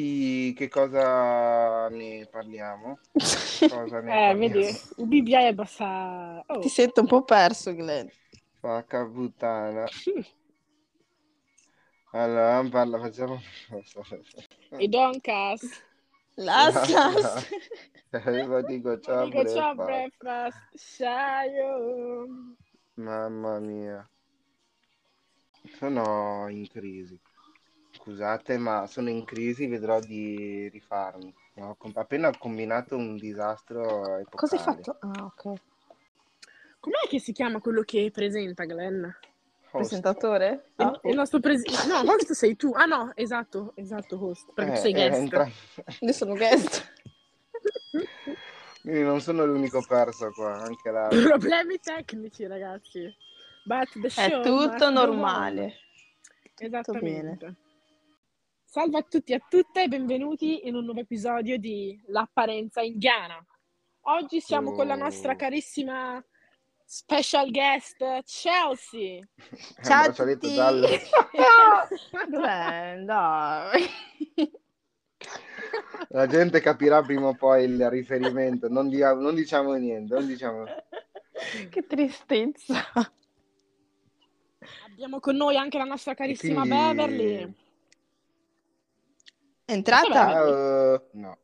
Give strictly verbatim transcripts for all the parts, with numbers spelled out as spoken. chi, che cosa ne parliamo? Cosa ne eh, parliamo? Vedi, il B B I è abbastanza... Oh. Ti sento un po' perso, Glenn. Facca puttana. Allora, parla, facciamo... E Doncast. Lascias. Io dico ciao, dico ciao, breakfast. Ciao. Mamma mia. Sono in crisi. Scusate, ma sono in crisi, vedrò di rifarmi. Ho appena combinato un disastro epocale. Cosa hai fatto? Ah, ok. Com'è che si chiama quello che presenta, Glenn? Host. Presentatore? Ah, il, il nostro pres- no, host sei tu. Ah no, esatto, esatto, host. Perché eh, tu sei guest. Entra... Io sono guest. Quindi non sono l'unico perso qua. Anche la... Problemi tecnici, ragazzi. But the show, è tutto normale. Tutto esattamente. Bene. Salve a tutti e a tutte e benvenuti in un nuovo episodio di L'apparenza indiana. Oggi siamo oh. con la nostra carissima... special guest Chelsea. Ciao a tutti. Glenn, dai. La gente capirà prima o poi il riferimento. Non, di- non diciamo niente. Non diciamo... Che tristezza. Abbiamo con noi anche la nostra carissima quindi... Beverly. È entrata? Uh, no.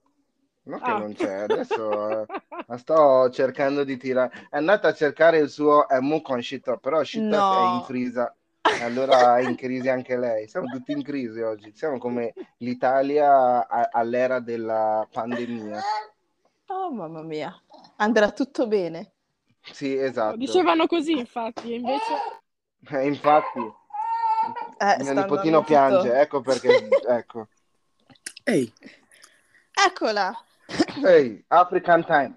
No che ah. non c'è, adesso eh, la sto cercando di tirare. È andata a cercare il suo è mu con Shitop, però Shitop no. è in crisi, allora è in crisi anche lei. Siamo tutti in crisi oggi, siamo come l'Italia a- all'era della pandemia. Oh mamma mia, andrà tutto bene. Sì, esatto. Dicevano così infatti, invece... Eh, infatti, eh, mio nipotino piange, tutto. Ecco perché, ecco. Ehi. Eccola! Hey, African time!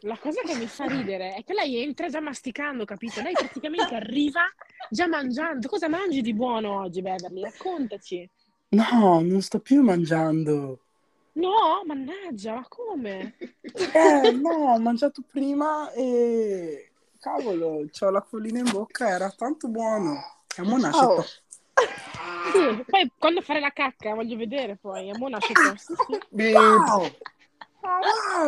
La cosa che mi fa ridere è che lei entra già masticando, capito? Lei praticamente arriva già mangiando. Cosa mangi di buono oggi, Beverly? Raccontaci! No, non sto più mangiando! No? Mannaggia, ma come? Eh, no, ho mangiato prima e... Cavolo, c'ho la collina in bocca, era tanto buono! È monastica! Oh. Sì, poi quando fare la cacca voglio vedere poi. Mona, sì, sì. Wow.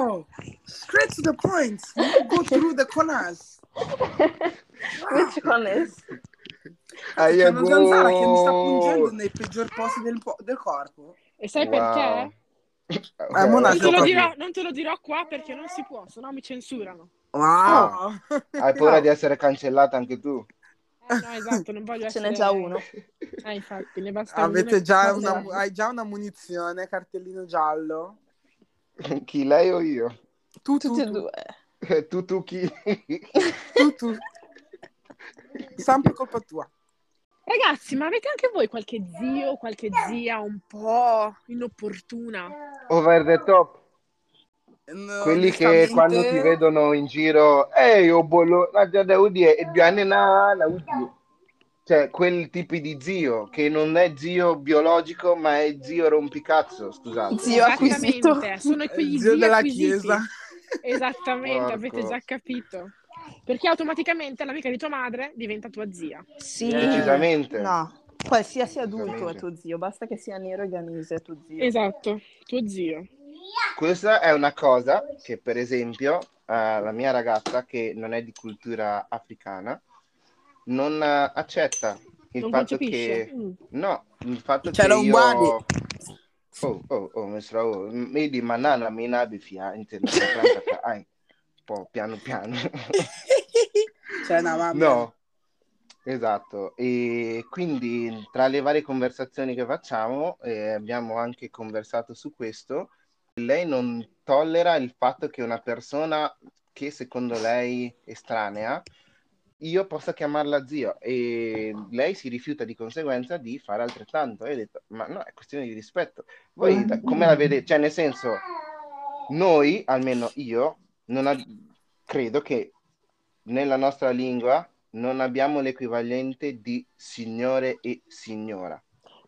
Wow. Straight to the point. You go through the corners. Which corners? C'è una zanzara che mi sta pungendo nei peggior posti del, po- del corpo. E sai wow. perché? Eh, Mona, non, te lo dirò, non te lo dirò qua perché non si può, sennò mi censurano. Wow. Oh. Hai paura no. di essere cancellata anche tu? Eh, no, esatto, non voglio essere... Ce n'è già uno. Ah, infatti, ne basta. Avete già una, hai già una munizione, cartellino giallo? Chi, lei o io? Tu, tu, tutti tu. E due. Tu, tu, chi? Tu, tu. Sempre colpa tua. Ragazzi, ma avete anche voi qualche zio, qualche zia un po' inopportuna? Over the top. No, quelli che quando ti vedono in giro ehi o bollo cioè quel tipo di zio che non è zio biologico ma è zio rompicazzo, scusate, zio acquisito, sono quegli zio della acquisiti. Chiesa esattamente. Porco. Avete già capito perché automaticamente l'amica di tua madre diventa tua zia. Sì, decisamente no, qualsiasi adulto è tuo zio, basta che sia nero e ganese è tuo zio. Esatto, tuo zio. Questa è una cosa che, per esempio, uh, la mia ragazza, che non è di cultura africana, non uh, accetta il non fatto concepisce. Che... Mm. No, il fatto c'era che io... C'era un guardi. Oh, oh, oh, mestra, oh. Mi di manana, mi nabi fiante, un po' piano piano. C'è una mamma. No, esatto. E quindi, tra le varie conversazioni che facciamo, eh, abbiamo anche conversato su questo. Lei non tollera il fatto che una persona che secondo lei estranea io possa chiamarla zio e lei si rifiuta di conseguenza di fare altrettanto. E ho detto ma no, è questione di rispetto. Voi come la vedete? Cioè nel senso, noi, almeno io, non ab- credo che nella nostra lingua non abbiamo l'equivalente di signore e signora.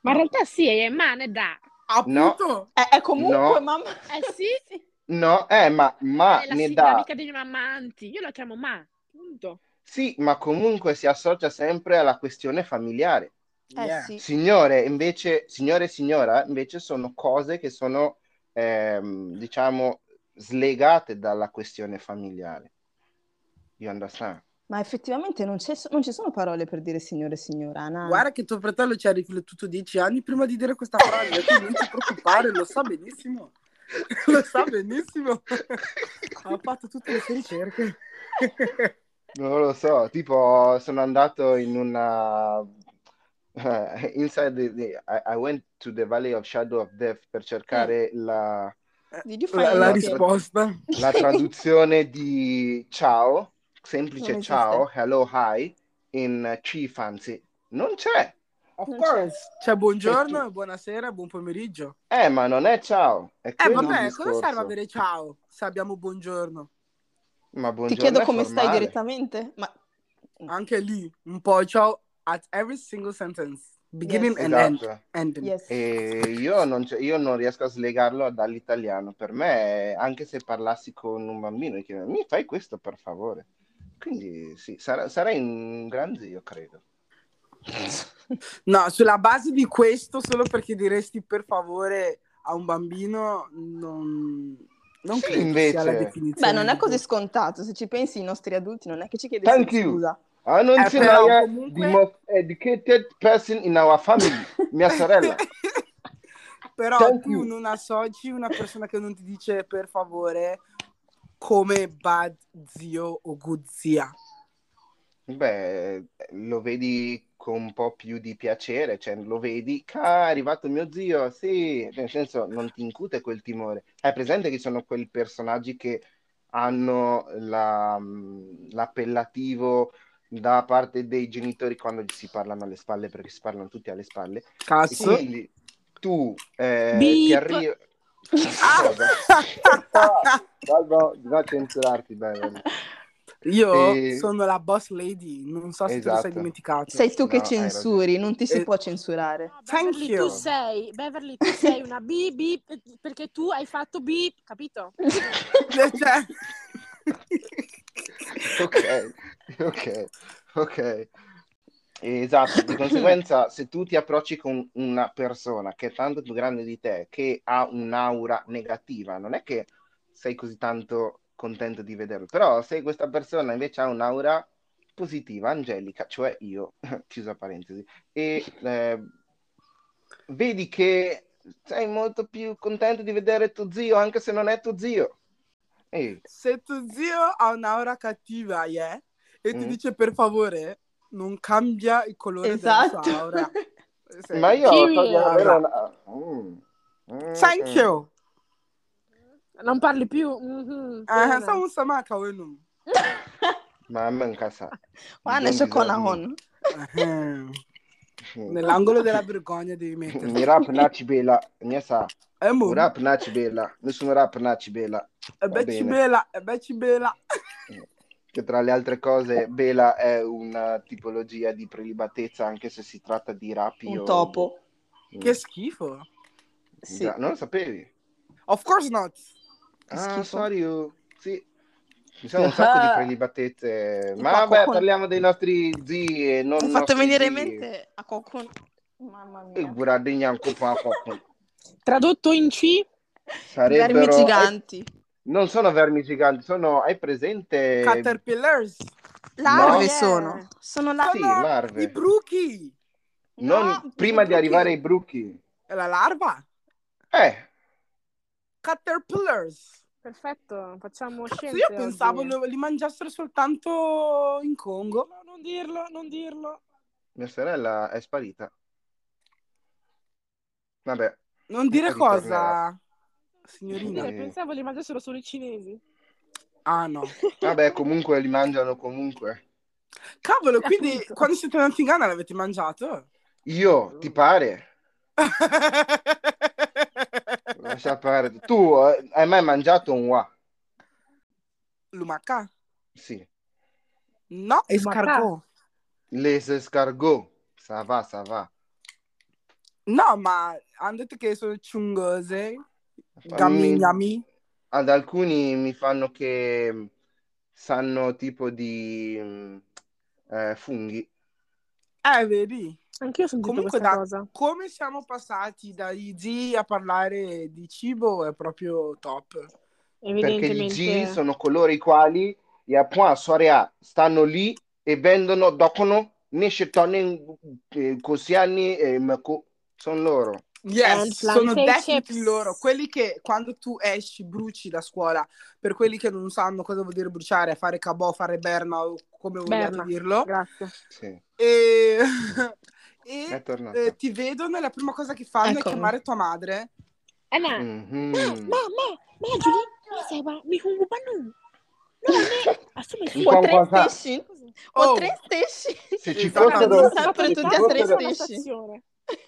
Ma in realtà sì, è mane da... Appunto. No, è, è comunque no. Mamma. Eh sì, sì. No, eh, ma, ma è la ne dà. Amica dei mamanti. Io la chiamo ma. Punto. Sì, ma comunque si associa sempre alla questione familiare. Eh, yeah. sì. Signore, invece, signore e signora, invece sono cose che sono, ehm, diciamo, slegate dalla questione familiare. You understand? Ma effettivamente non, c'è, non ci sono parole per dire signore e signora. No. Guarda che tuo fratello ci ha riflettuto dieci anni prima di dire questa frase, quindi non ti preoccupare, lo sa benissimo. Lo sa benissimo. Ha fatto tutte le sue ricerche. Non lo so, tipo sono andato in una... Uh, inside the, the, I, I went to the Valley of Shadow of Death per cercare mm. la... La, la risposta. La traduzione di ciao, semplice ciao, hello, hi, in Chi Fancy. Non c'è. Of non course. C'è, c'è buongiorno, tu... buonasera, buon pomeriggio. Eh, ma non è ciao. È eh, vabbè, cosa serve avere ciao se abbiamo buongiorno? Ma buongiorno. Ti chiedo come formale. Stai direttamente. Ma... Anche lì, un po' ciao at every single sentence. Beginning yes. and esatto. end. end. Yes. E io, non io non riesco a slegarlo dall'italiano. Per me, anche se parlassi con un bambino e chiedo, mi fai questo per favore? Quindi sì, sar- sarei un gran zio, credo. No, sulla base di questo, solo perché diresti per favore a un bambino, non, non sì, credo invece... sia la definizione. Beh, non è così scontato. Se ci pensi, i nostri adulti non è che ci chiedessero scusa. Ah, non eh, però, comunque... the most educated person in our family, mia sorella. Però Thank tu you. Non associ una persona che non ti dice per favore come bad zio o good zia. Beh, lo vedi con un po' più di piacere, cioè lo vedi, ah, è arrivato mio zio, sì, nel senso non ti incute quel timore. Hai presente che sono quei personaggi che hanno la, l'appellativo... da parte dei genitori quando gli si parlano alle spalle, perché si parlano tutti alle spalle. Cazzo. E quindi tu eh, ti arrivi... Ah! Bisogna censurarti, Beverly. Io e... sono la boss lady, non so se esatto. tu lo sei dimenticato. Sei tu che no, censuri, non ti si e... può censurare. No, Beverly, tu sei, Beverly, tu sei una beep, beep, perché tu hai fatto beep, capito? Cioè... ok, ok, ok, esatto. Di conseguenza, se tu ti approcci con una persona che è tanto più grande di te, che ha un'aura negativa, non è che sei così tanto contento di vederlo, però se questa persona invece ha un'aura positiva, angelica, cioè io, chiusa parentesi, e eh, vedi che sei molto più contento di vedere tuo zio, anche se non è tuo zio. Ehi. Se tuo zio ha un'aura cattiva yeah, e ti mm. dice per favore non cambia il colore esatto. della sua aura. Ma io mm. Mm. thank mm. you non parli più mm-hmm. eh, non so manca uno ma manca sa ma ne so con ahon nell'angolo della vergogna devi mettere mi rap naci bella mi sa un rap naci bella nessun rap naci bella e becci bella e becci bella che tra le altre cose bella è una tipologia di prelibatezza anche se si tratta di rapi un o... topo mm. che schifo sì. Non lo sapevi? Of course not che ah sorry you. Sì ci sono un sacco di prelibatezze, ma vabbè, parliamo dei nostri zii. Mi ha fatto venire in mente a Cocon. Mamma mia. Tradotto in C, sarebbero... vermi giganti. Non sono vermi giganti, sono, hai presente? Caterpillars. Larve no? sono. Sono larve. Sì, larve. I bruchi. Non... No, prima i bruchi. Di arrivare ai bruchi. È la larva? Eh. Caterpillars. Perfetto, facciamo scienze. Io pensavo oggi. Li mangiassero soltanto in Congo. No, non dirlo, non dirlo. Mia sorella è sparita. Vabbè. Non dire ritornerà. Cosa, signorina. Eh. Pensavo li mangiassero solo i cinesi. Ah no. Vabbè, comunque li mangiano comunque. Cavolo, quindi appunto. Quando siete andati in Ghana l'avete mangiato? Io, ti pare? Lascia perdere. Tu eh, hai mai mangiato un wa? Lumaca? Sì. No, escargot. Les escargot. Ça va, ça va. No, ma hanno detto che sono ciungose. Gamignami. Ad alcuni mi fanno che sanno tipo di eh, funghi. Eh, vedi? Anch'io sono comunque da cosa. Come siamo passati dagli zii a parlare di cibo è proprio top. Evidentemente... Perché gli zii sono coloro i quali e a point soria stanno lì e vendono docono ne scettone così anni e sono loro. Yes, sono definiti loro, quelli che quando tu esci bruci da scuola. Per quelli che non sanno cosa vuol dire bruciare, fare cabò, fare berna o come vogliate dirlo. Grazie. Sì. E, e eh, ti vedono e la prima cosa che fanno ecco. è chiamare tua madre. Eh ma, mm-hmm. ma, ma, ma, ma Giulia, mi stai mi congubano. No, a me o tre stessi. O tre stessi. Se ci fossero tutti a tre stessi.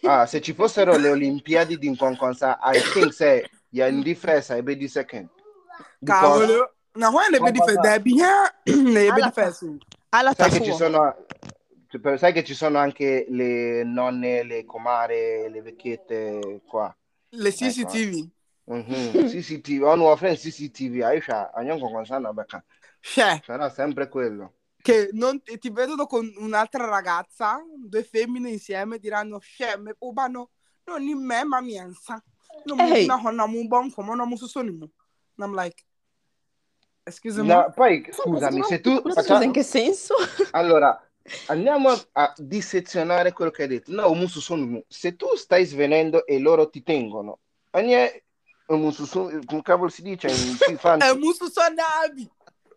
Ah, se ci fossero le Olimpiadi di Nkonkonsa, I think se gli ha in difesa e vedi second. Cavolo. No, quando vedi per Debia, le vedi fesu. Alla sai che ci sono sai che ci sono anche le nonne, le comare, le vecchiette qua. Le C C T V. Mm-hmm. C C T V, ho nuova friend C C T V, Aisha, andiamo con Gonzalo Becca. Sarà sempre quello. Che non ti vedono con un'altra ragazza, due femmine insieme, diranno scemme, ubano, non in me, ma mienza. Non mi sono con un buon come non mi sono in me. I'm like, scusami. No, poi scusami, se tu... Scusa, facciamo... in che senso? Allora... Andiamo a, a dissezionare quello che hai detto. No, musu sono se tu stai svenendo e loro ti tengono. Ogni musu come cavolo si dice in è musu sonabi.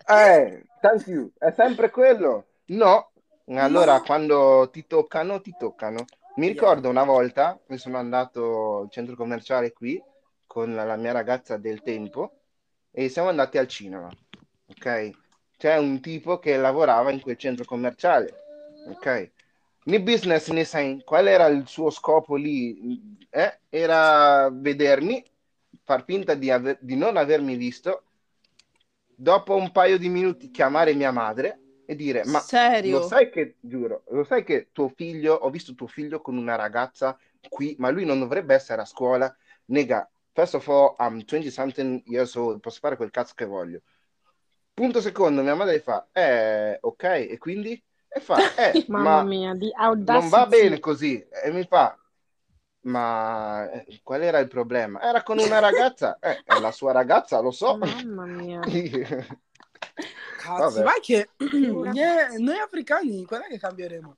Eh, thank you. È sempre quello. No, allora no. Quando ti toccano, ti toccano. Mi ricordo una volta che sono andato al centro commerciale qui con la, la mia ragazza del tempo e siamo andati al cinema. Ok? C'è un tipo che lavorava in quel centro commerciale, ok? Né business né sai, qual era il suo scopo lì? Eh? Era vedermi, far finta di, aver, di non avermi visto, dopo un paio di minuti chiamare mia madre e dire, ma serio? Lo sai che, giuro, lo sai che tuo figlio, ho visto tuo figlio con una ragazza qui, ma lui non dovrebbe essere a scuola, nega, first of all, I'm twenty something years old, posso fare quel cazzo che voglio. Punto secondo, mia madre fa, eh, ok, e quindi? E fa, eh, mamma ma mia, di non va bene così. E mi fa, ma qual era il problema? Era con una ragazza, eh, è la sua ragazza, lo so. Mamma mia. Cazzo, ma che noi africani, quando è che cambieremo?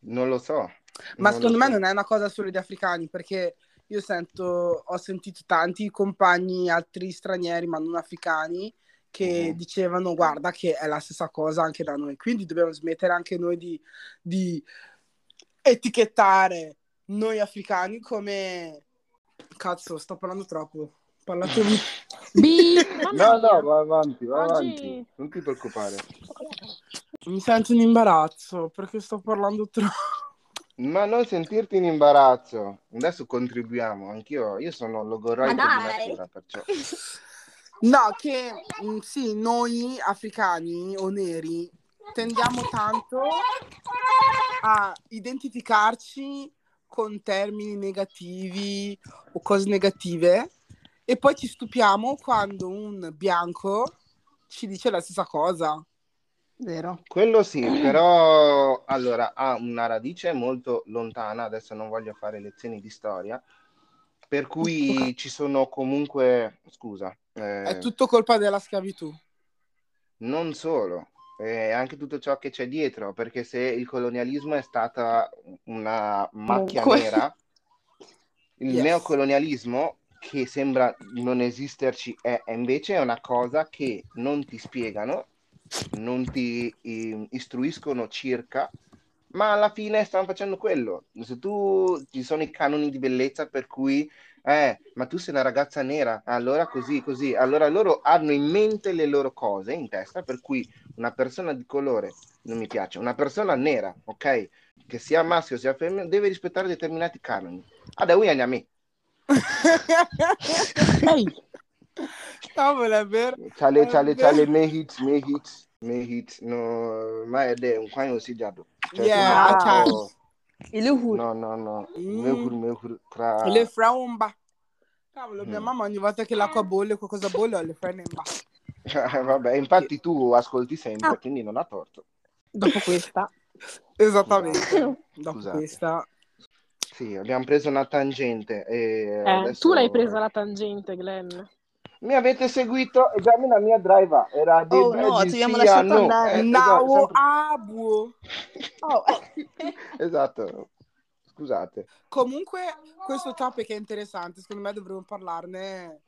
Non lo so. Ma non secondo me so. Non è una cosa solo di africani, perché io sento, ho sentito tanti compagni, altri stranieri, ma non africani, che dicevano guarda che è la stessa cosa anche da noi, quindi dobbiamo smettere anche noi di, di etichettare noi africani come cazzo sto parlando troppo parlatemi no no va avanti va avanti non ti preoccupare, mi sento in imbarazzo perché sto parlando troppo. Ma non sentirti in imbarazzo, adesso contribuiamo anch'io, io sono logorroico di natura perciò no, che sì, noi africani o neri tendiamo tanto a identificarci con termini negativi o cose negative e poi ci stupiamo quando un bianco ci dice la stessa cosa. Vero. Quello sì, però allora ha una radice molto lontana, adesso non voglio fare lezioni di storia, per cui okay. Ci sono comunque, scusa, eh, è tutto colpa della schiavitù. Non solo, eh, anche tutto ciò che c'è dietro, perché se il colonialismo è stata una macchia comunque nera, il yes. neocolonialismo che sembra non esisterci è, è invece una cosa che non ti spiegano, non ti eh, istruiscono circa, ma alla fine stanno facendo quello. Se tu ci sono i canoni di bellezza per cui eh, ma tu sei una ragazza nera, allora così, così, allora loro hanno in mente le loro cose in testa, per cui una persona di colore non mi piace, una persona nera, ok, che sia maschio sia femmina, deve rispettare determinati canoni. Adesso andiamo a me. Cavolo, vero? Chale, chale, chale, me hits, me hits, me hits. No, ma è de un quando si già do. Yeah, ciao. Il hur. No, no, no. Me hur, me hur. Tra le fraumba. Cavolo, mia mamma ogni volta che l'acqua bolle, qualcosa bolle, ho le fraumba. Vabbè, infatti tu ascolti sempre, quindi non ha torto. Dopo questa. Esattamente. Dopo questa... Sì, abbiamo preso una tangente. E eh, adesso... Tu l'hai presa la tangente, Glenn. Mi avete seguito e già la mia drive era di oh, no, ci abbiamo lasciato no. andare. Eh, esatto, abu. Oh. Esatto. Scusate. Comunque questo topic è interessante, secondo me dovremmo parlarne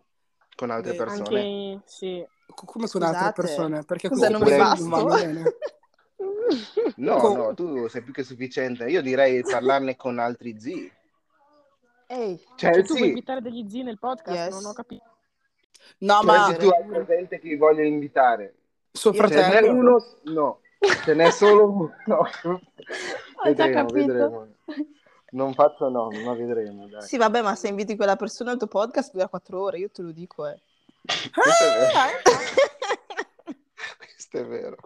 con altre persone. Anche... Sì. Come con Scusate. altre persone? Perché cosa non mi basta? No, con... no, tu sei più che sufficiente. Io direi parlarne con altri zii. Ehi, cioè, tu vuoi invitare degli zii nel podcast? Yes. Non ho capito. No, cioè, ma se tu hai presente chi voglio invitare. Suo fratello. Ce n'è uno? No, ce n'è solo uno. No. Ho già vedremo, capito. Vedremo. Non faccio nomi, ma vedremo. Dai. Sì, vabbè, ma se inviti quella persona al tuo podcast dura quattro ore, io te lo dico. Eh. Questo è vero. Questo è vero.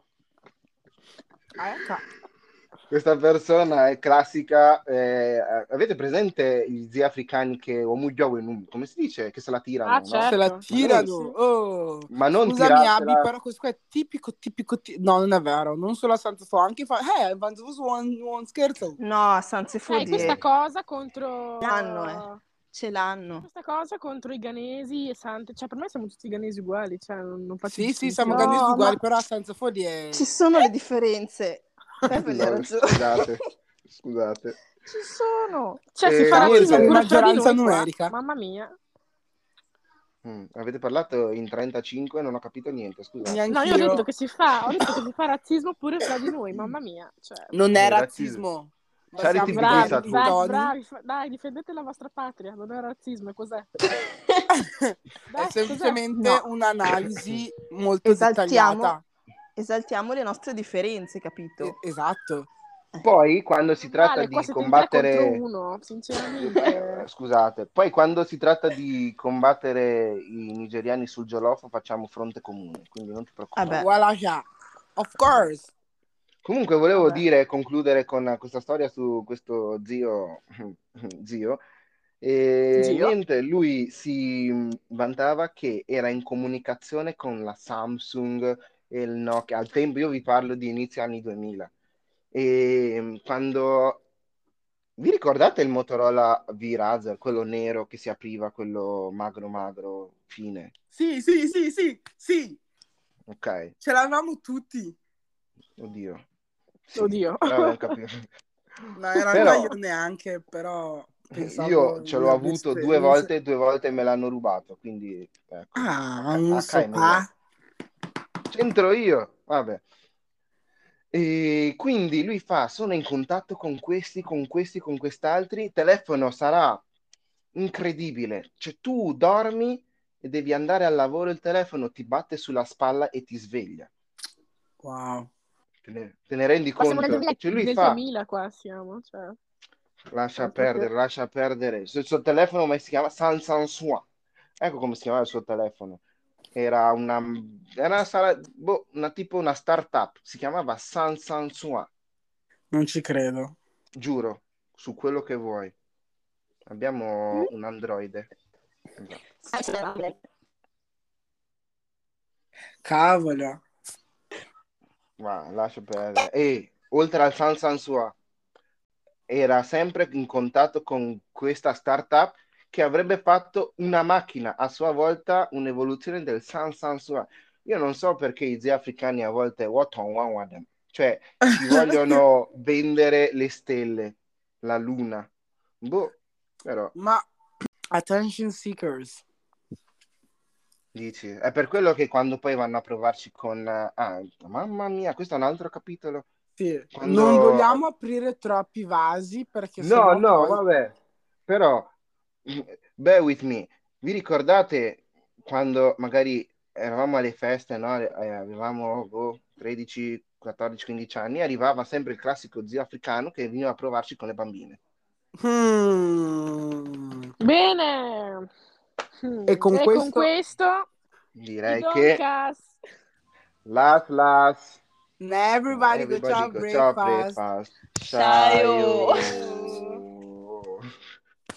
Questa persona è classica. Eh, avete presente gli zii africani che come si dice? Che se la tirano? Ah, certo. No? Se la tirano. Ma non, oh. ma non Scusami, tiratela... Abbi, però questo qua è tipico, tipico, tipico. No, non è vero. Non solo a Sansefo, anche fa. Eh, non, non scherzo. No, a Sansefo. Eh, questa cosa contro. L'hanno, eh. Ce l'hanno. Questa cosa contro i ghanesi e Sante. Cioè, per me siamo tutti ghanesi uguali. Cioè, non, non faccio sì, sì, siamo no, ghanesi uguali, ma... però a Sansefo è... Ci sono le differenze. No, scusate, scusate. Ci sono. Cioè, eh, si fa la maggioranza numerica. Mamma mia. Mm, avete parlato in trentacinque, non ho capito niente, scusate. No, io ho detto che si fa, ho detto che si fa razzismo pure fra di noi, mamma mia. Cioè, non è razzismo. razzismo. Bravi, bravi, bravi, bravi, dai, difendete la vostra patria, non è razzismo, cos'è? Dai, è semplicemente cos'è? No. Un'analisi molto Esaltiamo. dettagliata. Esaltiamo le nostre differenze, capito? Esatto. Poi quando si tratta vale, di combattere uno, sinceramente. Eh, scusate, poi quando si tratta di combattere i nigeriani sul giolofo facciamo fronte comune, quindi non ti preoccupare. Voilà, yeah. Of course. Comunque volevo Vabbè. dire concludere con questa storia su questo zio zio e zio? niente, lui si vantava che era in comunicazione con la Samsung e il Nokia. Al tempo io vi parlo di inizio anni duemila, e quando vi ricordate il Motorola V-Razr, quello nero che si apriva, quello magro magro fine? Sì, sì, sì, sì, sì. Ok. Ce l'avevamo tutti. Oddio. Sì, Oddio. Non capivo. No, in realtà io neanche, però pensavo io ce l'ho avuto esperienze. due volte, due volte me l'hanno rubato, quindi ecco. Ah, non so. C'entro io, vabbè. E quindi lui fa, sono in contatto con questi, con questi, con quest'altri, il telefono sarà incredibile, cioè tu dormi e devi andare al lavoro, il telefono ti batte sulla spalla e ti sveglia. Wow. Te ne, te ne rendi ma conto? Nel, cioè lui nel fa... duemila qua siamo, cioè... Lascia perdere, che... lascia perdere. Il suo telefono come si chiama? Samsung. Ecco come si chiamava il suo telefono. Era una, era una, boh, una tipo una startup, si chiamava Sansansua. Non ci credo. Giuro, su quello che vuoi. Abbiamo mm. un androide. No. Cavolo. Ma lascia perdere. E oltre al Sansansua, era sempre in contatto con questa startup che avrebbe fatto una macchina, a sua volta un'evoluzione del Samsung. Io non so perché i zii africani a volte what on one one them. Cioè ci vogliono vendere le stelle, la luna. Boh, però. Ma attention seekers. Dici, è per quello che quando poi vanno a provarci con ah, mamma mia, questo è un altro capitolo. Sì. Quando... Non vogliamo aprire troppi vasi perché No, sennò no, poi... vabbè. Però bear with me, vi ricordate quando magari eravamo alle feste, no? Eh, avevamo oh, tredici, quattordici, quindici anni, arrivava sempre il classico zio africano che veniva a provarci con le bambine. Mm. Bene! E con, e questo, con questo direi che last last everybody, everybody go, go breakfast. Ciao.